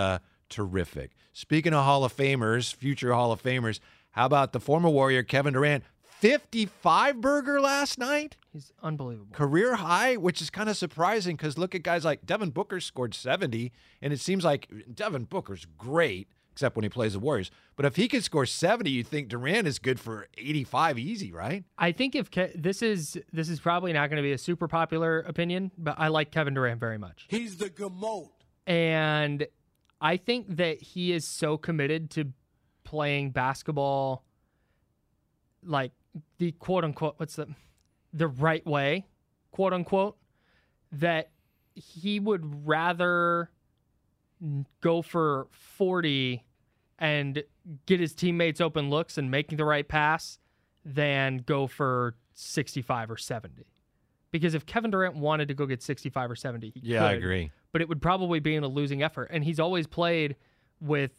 terrific. Speaking of Hall of Famers, future Hall of Famers, how about the former Warrior Kevin Durant? 55-burger last night? He's unbelievable. Career high, which is kind of surprising because look at guys like Devin Booker scored 70, and it seems like Devin Booker's great, except when he plays the Warriors. But if he can score 70, you'd think Durant is good for 85 easy, right? I think if this is probably not going to be a super popular opinion, but I like Kevin Durant very much. He's the GOAT. And I think that he is so committed to playing basketball, like, the quote-unquote, what's the right way, quote-unquote, that he would rather go for 40 and get his teammates open looks and making the right pass than go for 65 or 70. Because if Kevin Durant wanted to go get 65 or 70, he could. I agree. But it would probably be in a losing effort. And he's always played with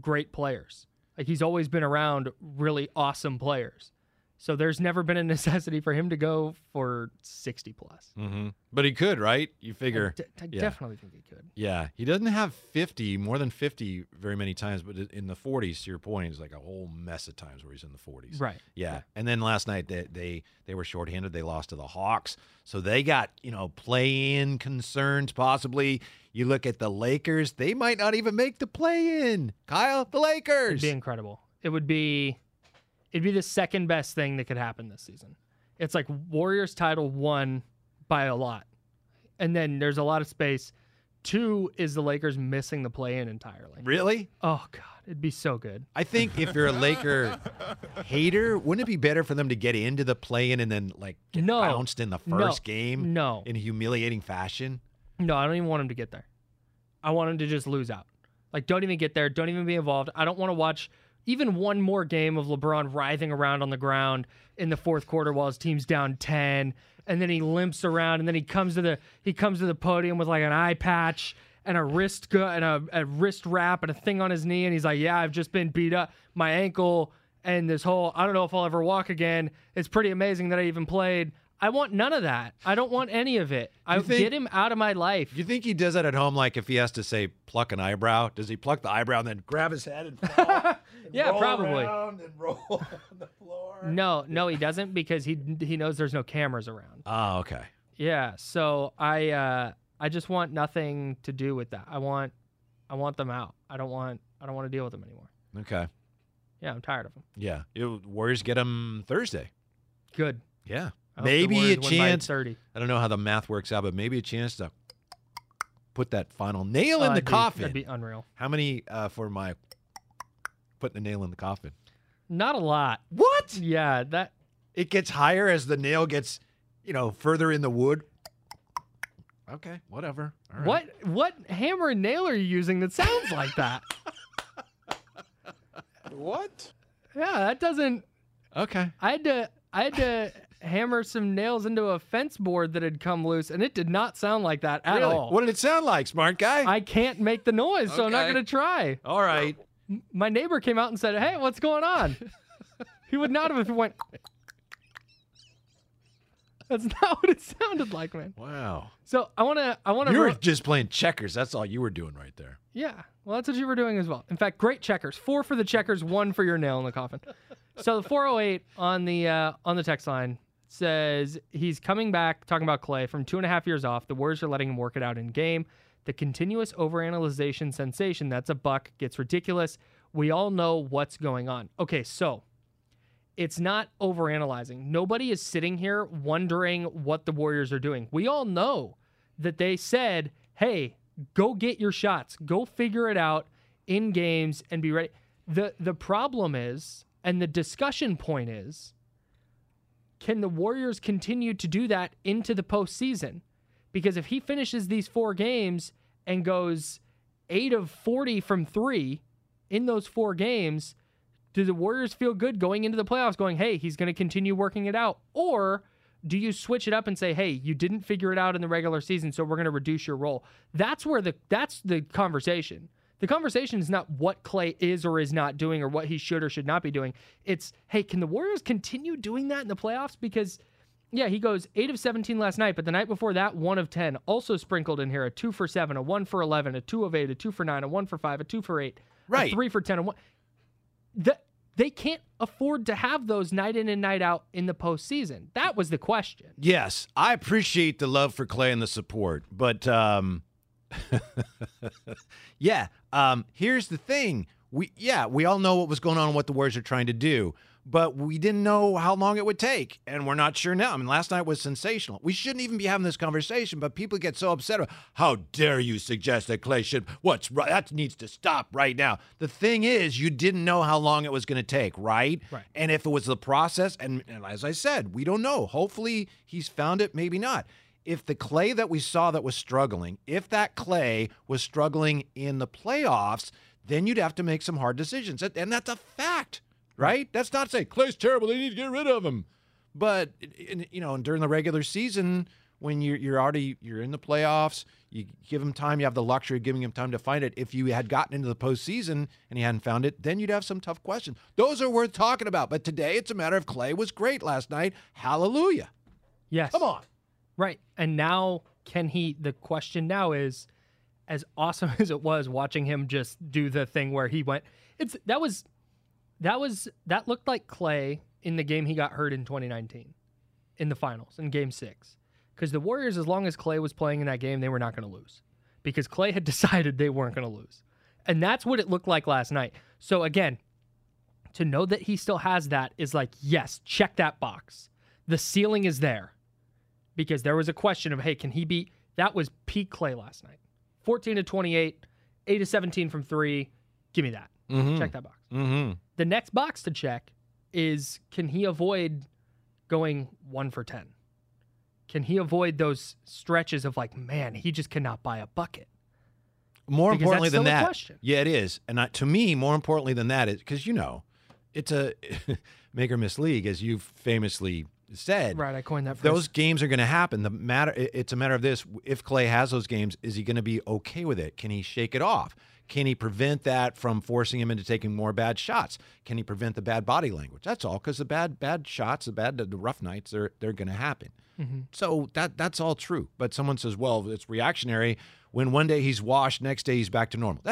great players. Like, he's always been around really awesome players. So there's never been a necessity for him to go for 60-plus. Mm-hmm. But he could, right? You figure. I definitely think he could. Yeah. He doesn't have 50, more than 50 very many times, but in the 40s, to your point, is like a whole mess of times where he's in the 40s. Right. Yeah. And then last night, they were shorthanded. They lost to the Hawks. So they got, play-in concerns possibly. You look at the Lakers, they might not even make the play-in. Kyle, the Lakers. It'd be incredible. It'd be the second best thing that could happen this season. It's like Warriors title 1 by a lot. And then there's a lot of space. 2 is the Lakers missing the play-in entirely. Really? Oh, God. It'd be so good. I think if you're a Laker hater, wouldn't it be better for them to get into the play-in and then bounced in the first game? No. In humiliating fashion? No, I don't even want them to get there. I want them to just lose out. Like, don't even get there. Don't even be involved. I don't want to watch even one more game of LeBron writhing around on the ground in the fourth quarter while his team's down 10, and then he limps around, and then he comes to the podium with like an eye patch and a wrist wrap and a thing on his knee, and he's like, "Yeah, I've just been beat up, my ankle, and this whole I don't know if I'll ever walk again. It's pretty amazing that I even played." I want none of that. I don't want any of it. Get him out of my life. You think he does that at home? Like if he has to say pluck an eyebrow, does he pluck the eyebrow and then grab his head and fall? And probably. Around and roll on the floor. No, he doesn't because he knows there's no cameras around. Oh, okay. Yeah, so I just want nothing to do with that. I want them out. I don't want to deal with them anymore. Okay. Yeah, I'm tired of them. Yeah, Warriors get them Thursday. Good. Yeah. Maybe a chance. I don't know how the math works out, but maybe a chance to put that final nail in the coffin. That'd be unreal. How many for my putting the nail in the coffin? Not a lot. What? Yeah, that it gets higher as the nail gets, further in the wood. Okay, whatever. All right. What hammer and nail are you using that sounds like that? What? Yeah, that doesn't. Okay. I had to hammer some nails into a fence board that had come loose, and it did not sound like that at all. What did it sound like, smart guy? I can't make the noise, okay. So I'm not going to try. All right. My neighbor came out and said, "Hey, what's going on?" He would not have if he went. That's not what it sounded like, man. Wow. So I want to. You were just playing checkers. That's all you were doing right there. Yeah. Well, that's what you were doing as well. In fact, great checkers. 4 for the checkers, 1 for your nail in the coffin. So the 408 on the text line says he's coming back, talking about Klay, from 2.5 years off. The Warriors are letting him work it out in game. The continuous overanalyzation sensation that's a buck gets ridiculous. We all know what's going on. Okay, so it's not overanalyzing. Nobody is sitting here wondering what the Warriors are doing. We all know that they said, "Hey, go get your shots. Go figure it out in games and be ready." The problem is, and the discussion point is, can the Warriors continue to do that into the postseason? Because if he finishes these 4 games and goes 8 of 40 from 3 in those 4 games, do the Warriors feel good going into the playoffs going, "Hey, he's going to continue working it out"? Or do you switch it up and say, "Hey, you didn't figure it out in the regular season, so we're going to reduce your role"? That's the conversation. The conversation is not what Klay is or is not doing or what he should or should not be doing. It's, hey, can the Warriors continue doing that in the playoffs? Because Yeah, he goes 8 of 17 last night, but the night before that, 1 of 10. Also sprinkled in here, a 2 for 7, a 1 for 11, a 2 of 8, a 2 for 9, a 1 for 5, a 2 for 8, right. a 3 for 10, and 1. They can't afford to have those night in and night out in the postseason. That was the question. Yes, I appreciate the love for Klay and the support, but here's the thing. We all know what was going on and what the Warriors are trying to do, but we didn't know how long it would take, and we're not sure now. I mean, last night was sensational. We shouldn't even be having this conversation, but people get so upset about, how dare you suggest that Klay should, what's right, that needs to stop right now. The thing is, you didn't know how long it was going to take, right? And if it was the process, and as I said, we don't know. Hopefully he's found it, maybe not. If the Klay that we saw that was struggling, if that Klay was struggling in the playoffs, then you'd have to make some hard decisions. And that's a fact. Right? That's not to say Klay's terrible. They need to get rid of him. But and during the regular season, when you're in the playoffs, you give him time. You have the luxury of giving him time to find it. If you had gotten into the postseason and he hadn't found it, then you'd have some tough questions. Those are worth talking about. But today, it's a matter of Klay was great last night. Hallelujah. Yes. Come on. Right. And now, the question now is, as awesome as it was watching him just do the thing where he went, that looked like Klay in the game he got hurt in 2019 in the finals in game 6, because the Warriors, as long as Klay was playing in that game, they were not going to lose because Klay had decided they weren't going to lose. And that's what it looked like last night. So again, to know that he still has that is like, yes, check that box. The ceiling is there because there was a question of, hey, can he beat? That was peak Klay last night. 14 to 28, 8 to 17 from 3. Give me that. Mm-hmm. Check that box. Mm-hmm. The next box to check is, can he avoid going 1 for 10? Can he avoid those stretches of like, man, he just cannot buy a bucket? More because importantly than that, question. Yeah, it is. And to me, more importantly than that is, because it's a make or miss league, as you've famously said. Right, I coined that phrase. Those games are going to happen. It's a matter of this. If Klay has those games, is he going to be okay with it? Can he shake it off? Can he prevent that from forcing him into taking more bad shots? Can he prevent the bad body language? That's all, because the bad shots, the rough nights, they're going to happen. Mm-hmm. So that's all true. But someone says, well, it's reactionary when one day he's washed, next day he's back to normal.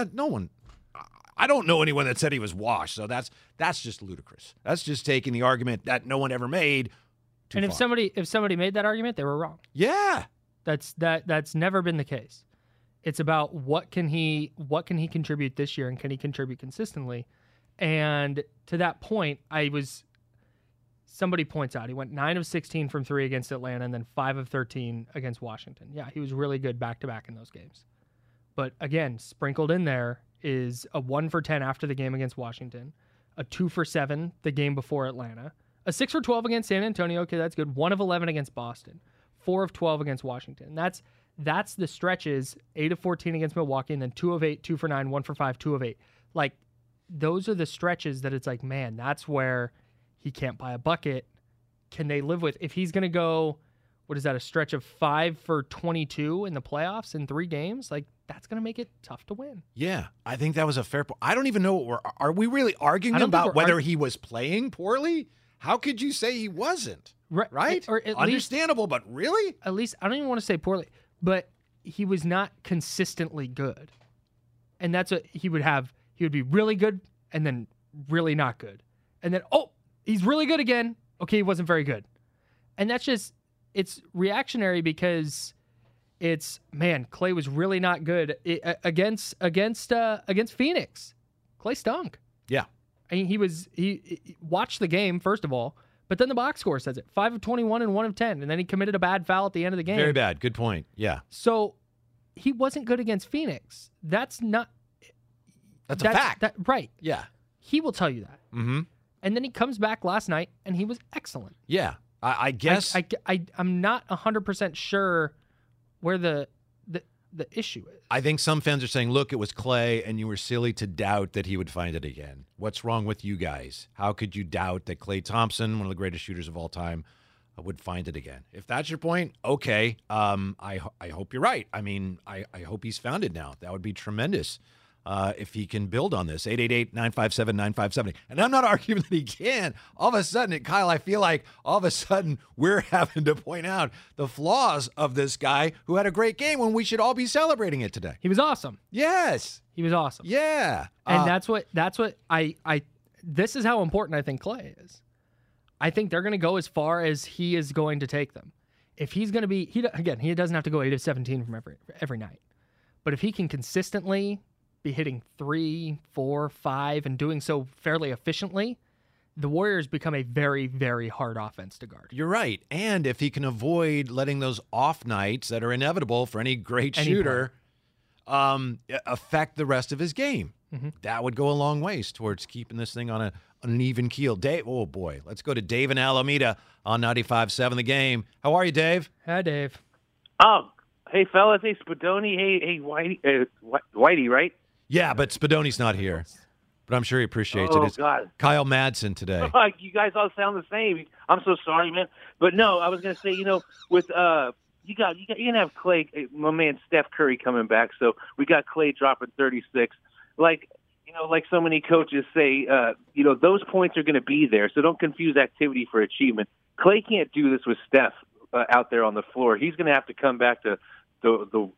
I don't know anyone that said he was washed. So that's just ludicrous. That's just taking the argument that no one ever made too far. If somebody made that argument, they were wrong. Yeah, that's never been the case. It's about what can he contribute this year, and can he contribute consistently? And to that point, somebody points out he went 9 of 16 from 3 against Atlanta, and then 5 of 13 against Washington. Yeah, he was really good back to back in those games. But again, sprinkled in there is a 1 for 10 after the game against Washington, a 2 for 7 the game before Atlanta, a 6 for 12 against San Antonio. Okay, that's good. 1 of 11 against Boston, 4 of 12 against Washington. That's the stretches, 8 of 14 against Milwaukee, and then 2 of 8, 2 for 9, 1 for 5, 2 of 8. Like, those are the stretches that it's like, man, that's where he can't buy a bucket. Can they live with? If he's going to go, what is that, a stretch of 5 for 22 in the playoffs in 3 games? Like, that's going to make it tough to win. Yeah, I think that was a fair point. I don't even know are we really arguing about whether he was playing poorly? How could you say he wasn't? Right? Or understandable, but really? At least, I don't even want to say poorly. But he was not consistently good. And that's what he would have. He would be really good and then really not good. And then, oh, he's really good again. Okay, he wasn't very good. And that's just, it's reactionary because it's, man, Klay was really not good against Phoenix. Klay stunk. Yeah. I mean, he watched the game, first of all. But then the box score says it. 5 of 21 and 1 of 10. And then he committed a bad foul at the end of the game. Very bad. Good point. Yeah. So he wasn't good against Phoenix. That's a fact. Right. Yeah. He will tell you that. Mm-hmm. And then he comes back last night and he was excellent. Yeah. I guess. I'm not 100% sure where the issue is. I think some fans are saying, look, it was Klay, and you were silly to doubt that he would find it again. What's wrong with you guys? How could you doubt that Klay Thompson, one of the greatest shooters of all time, would find it again? If that's your point, okay. I hope you're right. I mean, I hope he's found it now. That would be tremendous. if he can build on this. 888-957-9570. And I'm not arguing that he can. All of a sudden, Kyle, I feel like all of a sudden we're having to point out the flaws of this guy who had a great game when we should all be celebrating it today. He was awesome. Yes. He was awesome. Yeah. And that's what this is how important I think Klay is. I think they're going to go as far as he is going to take them. If he's going to be, he doesn't have to go 8 of 17 from every night. But if he can consistently be hitting 3, 4, 5, and doing so fairly efficiently, the Warriors become a very, very hard offense to guard. You're right. And if he can avoid letting those off nights that are inevitable for any great shooter affect the rest of his game, mm-hmm. that would go a long ways towards keeping this thing on an even keel. Dave, oh boy, let's go to Dave in Alameda on 95.7 The Game. How are you, Dave? Hi, Dave. Hey, fellas. Hey, Spadoni. Hey, Whitey. Whitey, right? Yeah, but Spadoni's not here, but I'm sure he appreciates it. It's God. Kyle Madson today. You guys all sound the same. I'm so sorry, man. But no, I was going to say, with you can have Klay, my man Steph Curry coming back. So we got Klay dropping 36. Like so many coaches say, those points are going to be there. So don't confuse activity for achievement. Klay can't do this with Steph out there on the floor. He's going to have to come back to the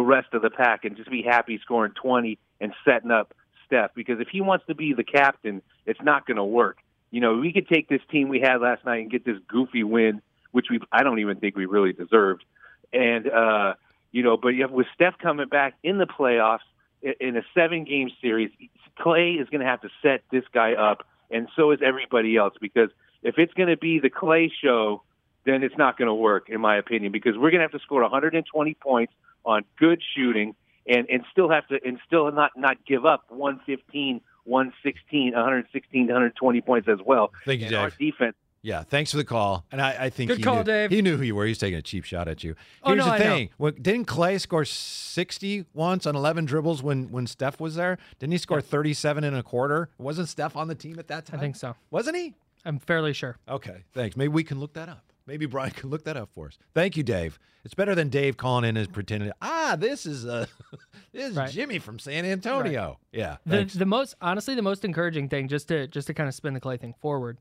rest of the pack and just be happy scoring 20 and setting up Steph, because if he wants to be the captain, it's not going to work. We could take this team we had last night and get this goofy win, which I don't even think we really deserved. And, but with Steph coming back in the playoffs in a 7-game series, Klay is going to have to set this guy up, and so is everybody else, because if it's going to be the Klay show, then it's not going to work, in my opinion, because we're going to have to score 120 points on good shooting and still not give up 115, 116, 116, 120 points as well. Thank you, Dave. Our defense. Yeah, thanks for the call. And I think good call, Dave. He knew who you were. He's taking a cheap shot at you. Here's the thing. Didn't Klay score 60 once on 11 dribbles when Steph was there? Didn't he score 37 and a quarter? Wasn't Steph on the team at that time? I think so. Wasn't he? I'm fairly sure. Okay, thanks. Maybe we can look that up. Maybe Brian can look that up for us. Thank you, Dave. It's better than Dave calling in and pretending, this is right. Jimmy from San Antonio. Right. Yeah. The most encouraging thing, just to kind of spin the Klay thing forward,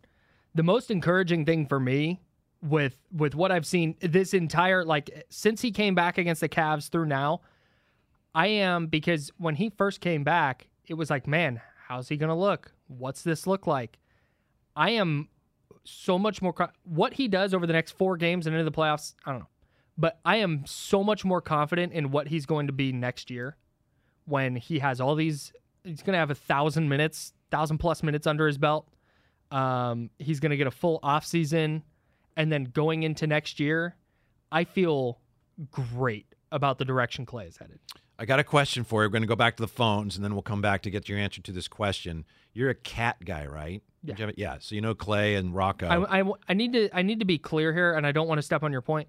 the most encouraging thing for me with what I've seen this entire, since he came back against the Cavs through now, because when he first came back, it was like, man, how's he going to look? What's this look like? I am so much more what he does over the next 4 games and into the playoffs, I don't know. But I am so much more confident in what he's going to be next year when he has all these. He's going to have 1,000 plus minutes under his belt. He's going to get a full off season, and then going into next year, I feel great about the direction Klay is headed. I got a question for you. We're going to go back to the phones, and then we'll come back to get your answer to this question. You're a cat guy, right? Yeah. Yeah. So Klay and Rocco. I need to be clear here, and I don't want to step on your point.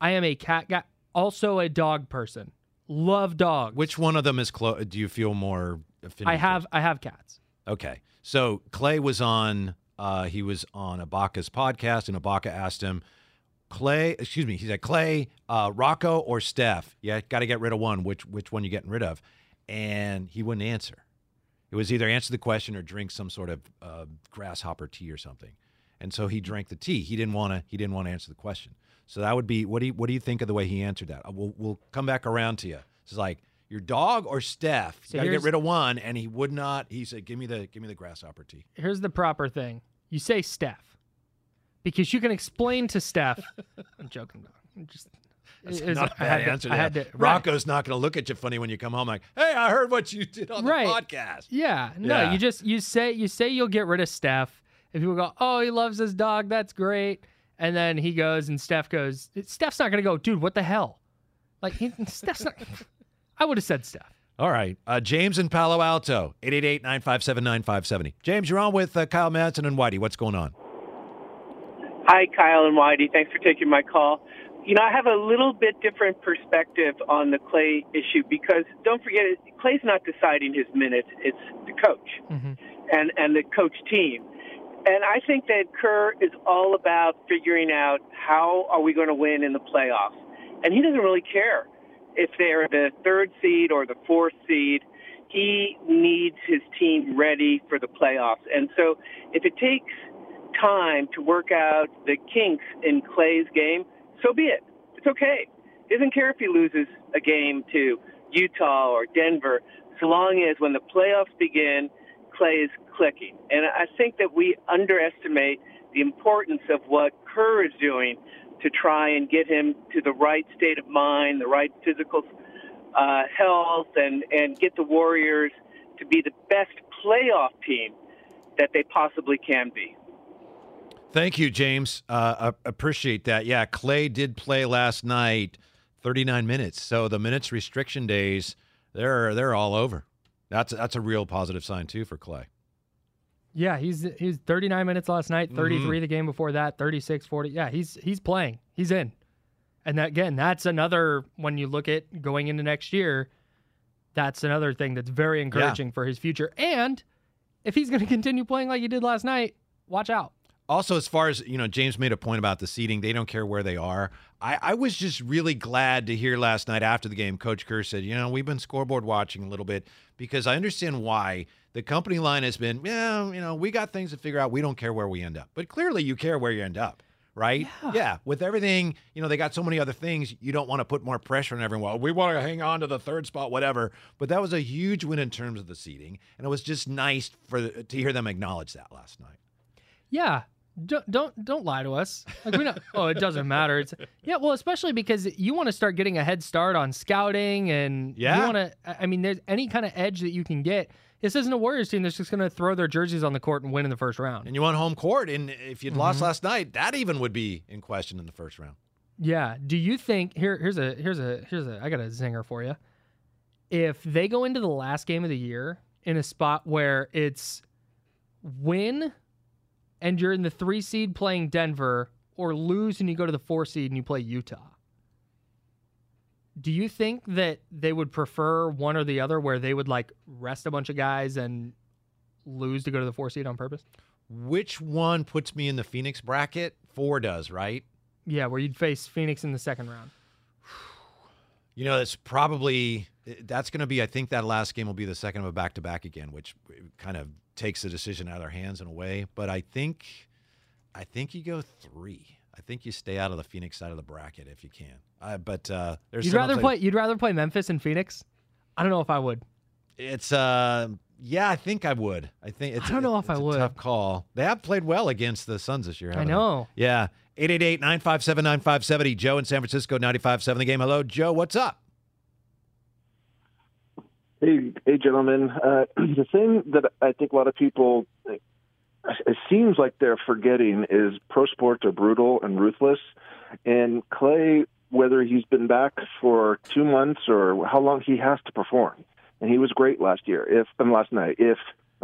I am a cat guy, also a dog person. Love dogs. Which one of them is do you feel more affinity? I have cats. Okay. So Klay was on. He was on Ibaka's podcast, and Ibaka asked him, he said, Klay, Rocco, or Steph? Yeah, got to get rid of one. Which one you getting rid of? And he wouldn't answer. It was either answer the question or drink some sort of grasshopper tea or something. And so he drank the tea. He didn't want to answer the question. So that would be, what do you think of the way he answered that? We'll come back around to you. It's like, your dog or Steph? You got to get rid of one, and he would not. He said, give me the grasshopper tea. Here's the proper thing. You say Steph. Because you can explain to Steph. I'm joking. That's not a bad answer. Rocco's not going to look at you funny when you come home. Like, hey, I heard what you did on the podcast. Yeah. No, you say you'll get rid of Steph. And people go, oh, he loves his dog. That's great. And then he goes, and Steph goes. Steph's not going to go, dude, what the hell? Steph's not. I would have said Steph. All right. James in Palo Alto, 888-957-9570. James, you're on with Kyle Madson and Whitey. What's going on? Hi, Kyle and Whitey. Thanks for taking my call. I have a little bit different perspective on the Klay issue because don't forget, Clay's not deciding his minutes. It's the coach and the coach team. And I think that Kerr is all about figuring out how are we going to win in the playoffs. And he doesn't really care if they're the 3rd seed or the 4th seed. he needs his team ready for the playoffs. And so if it takes time to work out the kinks in Klay's game, so be it. It's okay. He doesn't care if he loses a game to Utah or Denver, so long as when the playoffs begin, Klay is clicking. And I think that we underestimate the importance of what Kerr is doing to try and get him to the right state of mind, the right physical health, and get the Warriors to be the best playoff team that they possibly can be. Thank you, James. I appreciate that. Yeah, Klay did play last night, 39 minutes. So the minutes restriction days, they're all over. That's a real positive sign too for Klay. Yeah, he's 39 minutes last night, 33 the game before that, 36, 40. Yeah, he's playing. He's in. And that, again, that's another, when you look at going into next year, that's another thing that's very encouraging for his future. And if he's going to continue playing like he did last night, watch out. Also, as far as, you know, James made a point about the seating. They don't care where they are. I was just really glad to hear last night after the game, Coach Kerr said, you know, we've been scoreboard watching a little bit because I understand why the company line has been, yeah, you know, we got things to figure out. We don't care where we end up. But clearly you care where you end up, right? Yeah. With everything, you know, they got so many other things. You don't want to put more pressure on everyone. Well, we want to hang on to the third spot, whatever. But that was a huge win in terms of the seating. And it was just nice to hear them acknowledge that last night. Yeah. Don't lie to us. Like, we know, oh, it doesn't matter. It's, yeah, well, especially because you want to start getting a head start on scouting, and you want to. I mean, there's any kind of edge that you can get. This isn't a Warriors team that's just going to throw their jerseys on the court and win in the first round. And you want home court, and if you'd lost last night, that even would be in question in the first round. Yeah. Do you think here's a I got a zinger for you. If they go into the last game of the year in a spot where it's win, and you're in the 3 seed playing Denver, or lose and you go to the 4 seed and you play Utah, do you think that they would prefer one or the other, where they would like rest a bunch of guys and lose to go to the 4 seed on purpose? Which one puts me in the Phoenix bracket? 4 does, right? Yeah, where you'd face Phoenix in the second round. You know, that's going to be, I think that last game will be the second of a back-to-back again, which kind of takes the decision out of their hands in a way. But I think you go 3. I think you stay out of the Phoenix side of the bracket if you can. There's you'd rather play Memphis and Phoenix? I don't know if I would. It's I think I would. I don't know if I would. Tough call. They have played well against the Suns this year. I know. They? Yeah. 888-957-9570. Joe in San Francisco, 95.7 The Game. Hello, Joe. What's up? Hey, gentlemen. The thing that I think a lot of people, it seems like they're forgetting, is pro sports are brutal and ruthless. And Klay, whether he's been back for 2 months or how long, he has to perform. And he was great last night. And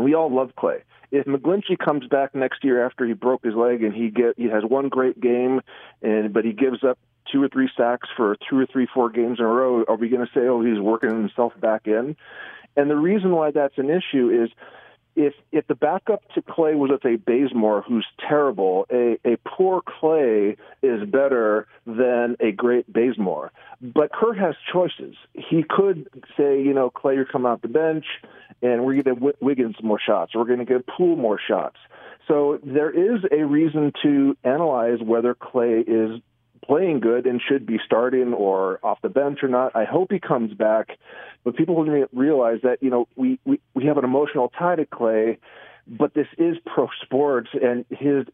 we all love Klay. If McGlinchey comes back next year after he broke his leg and he has one great game, but he gives up 2 or 3 sacks for 4 games in a row, are we going to say, oh, he's working himself back in? And the reason why that's an issue is, if the backup to Klay was, let's say, Bazemore, who's terrible, a poor Klay is better than a great Bazemore. But Kerr has choices. He could say, you know, Klay, you're coming off the bench, and we're going to give Wiggins more shots. We're going to give Poole more shots. So there is a reason to analyze whether Klay is playing good and should be starting or off the bench or not. I hope he comes back, but people don't realize that, you know, we have an emotional tie to Klay, but this is pro sports, and his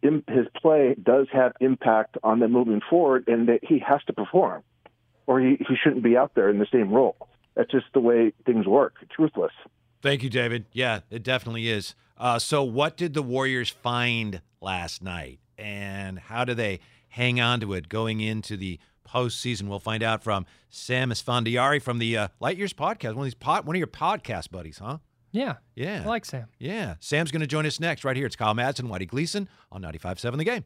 play does have impact on them moving forward, and that he has to perform, or he shouldn't be out there in the same role. That's just the way things work. It's ruthless. Thank you, David. Yeah, it definitely is. So what did the Warriors find last night, and how do they hang on to it going into the postseason? We'll find out from Sam Esfandiari from the Light Years podcast, one of your podcast buddies, huh? Yeah. I like Sam. Yeah. Sam's going to join us next right here. It's Kyle Madson, Whitey Gleason on 95.7 The Game.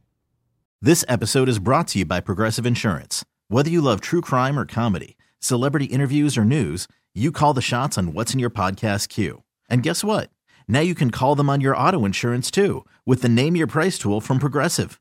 This episode is brought to you by Progressive Insurance. Whether you love true crime or comedy, celebrity interviews or news, you call the shots on what's in your podcast queue. And guess what? Now you can call them on your auto insurance too, with the Name Your Price tool from Progressive.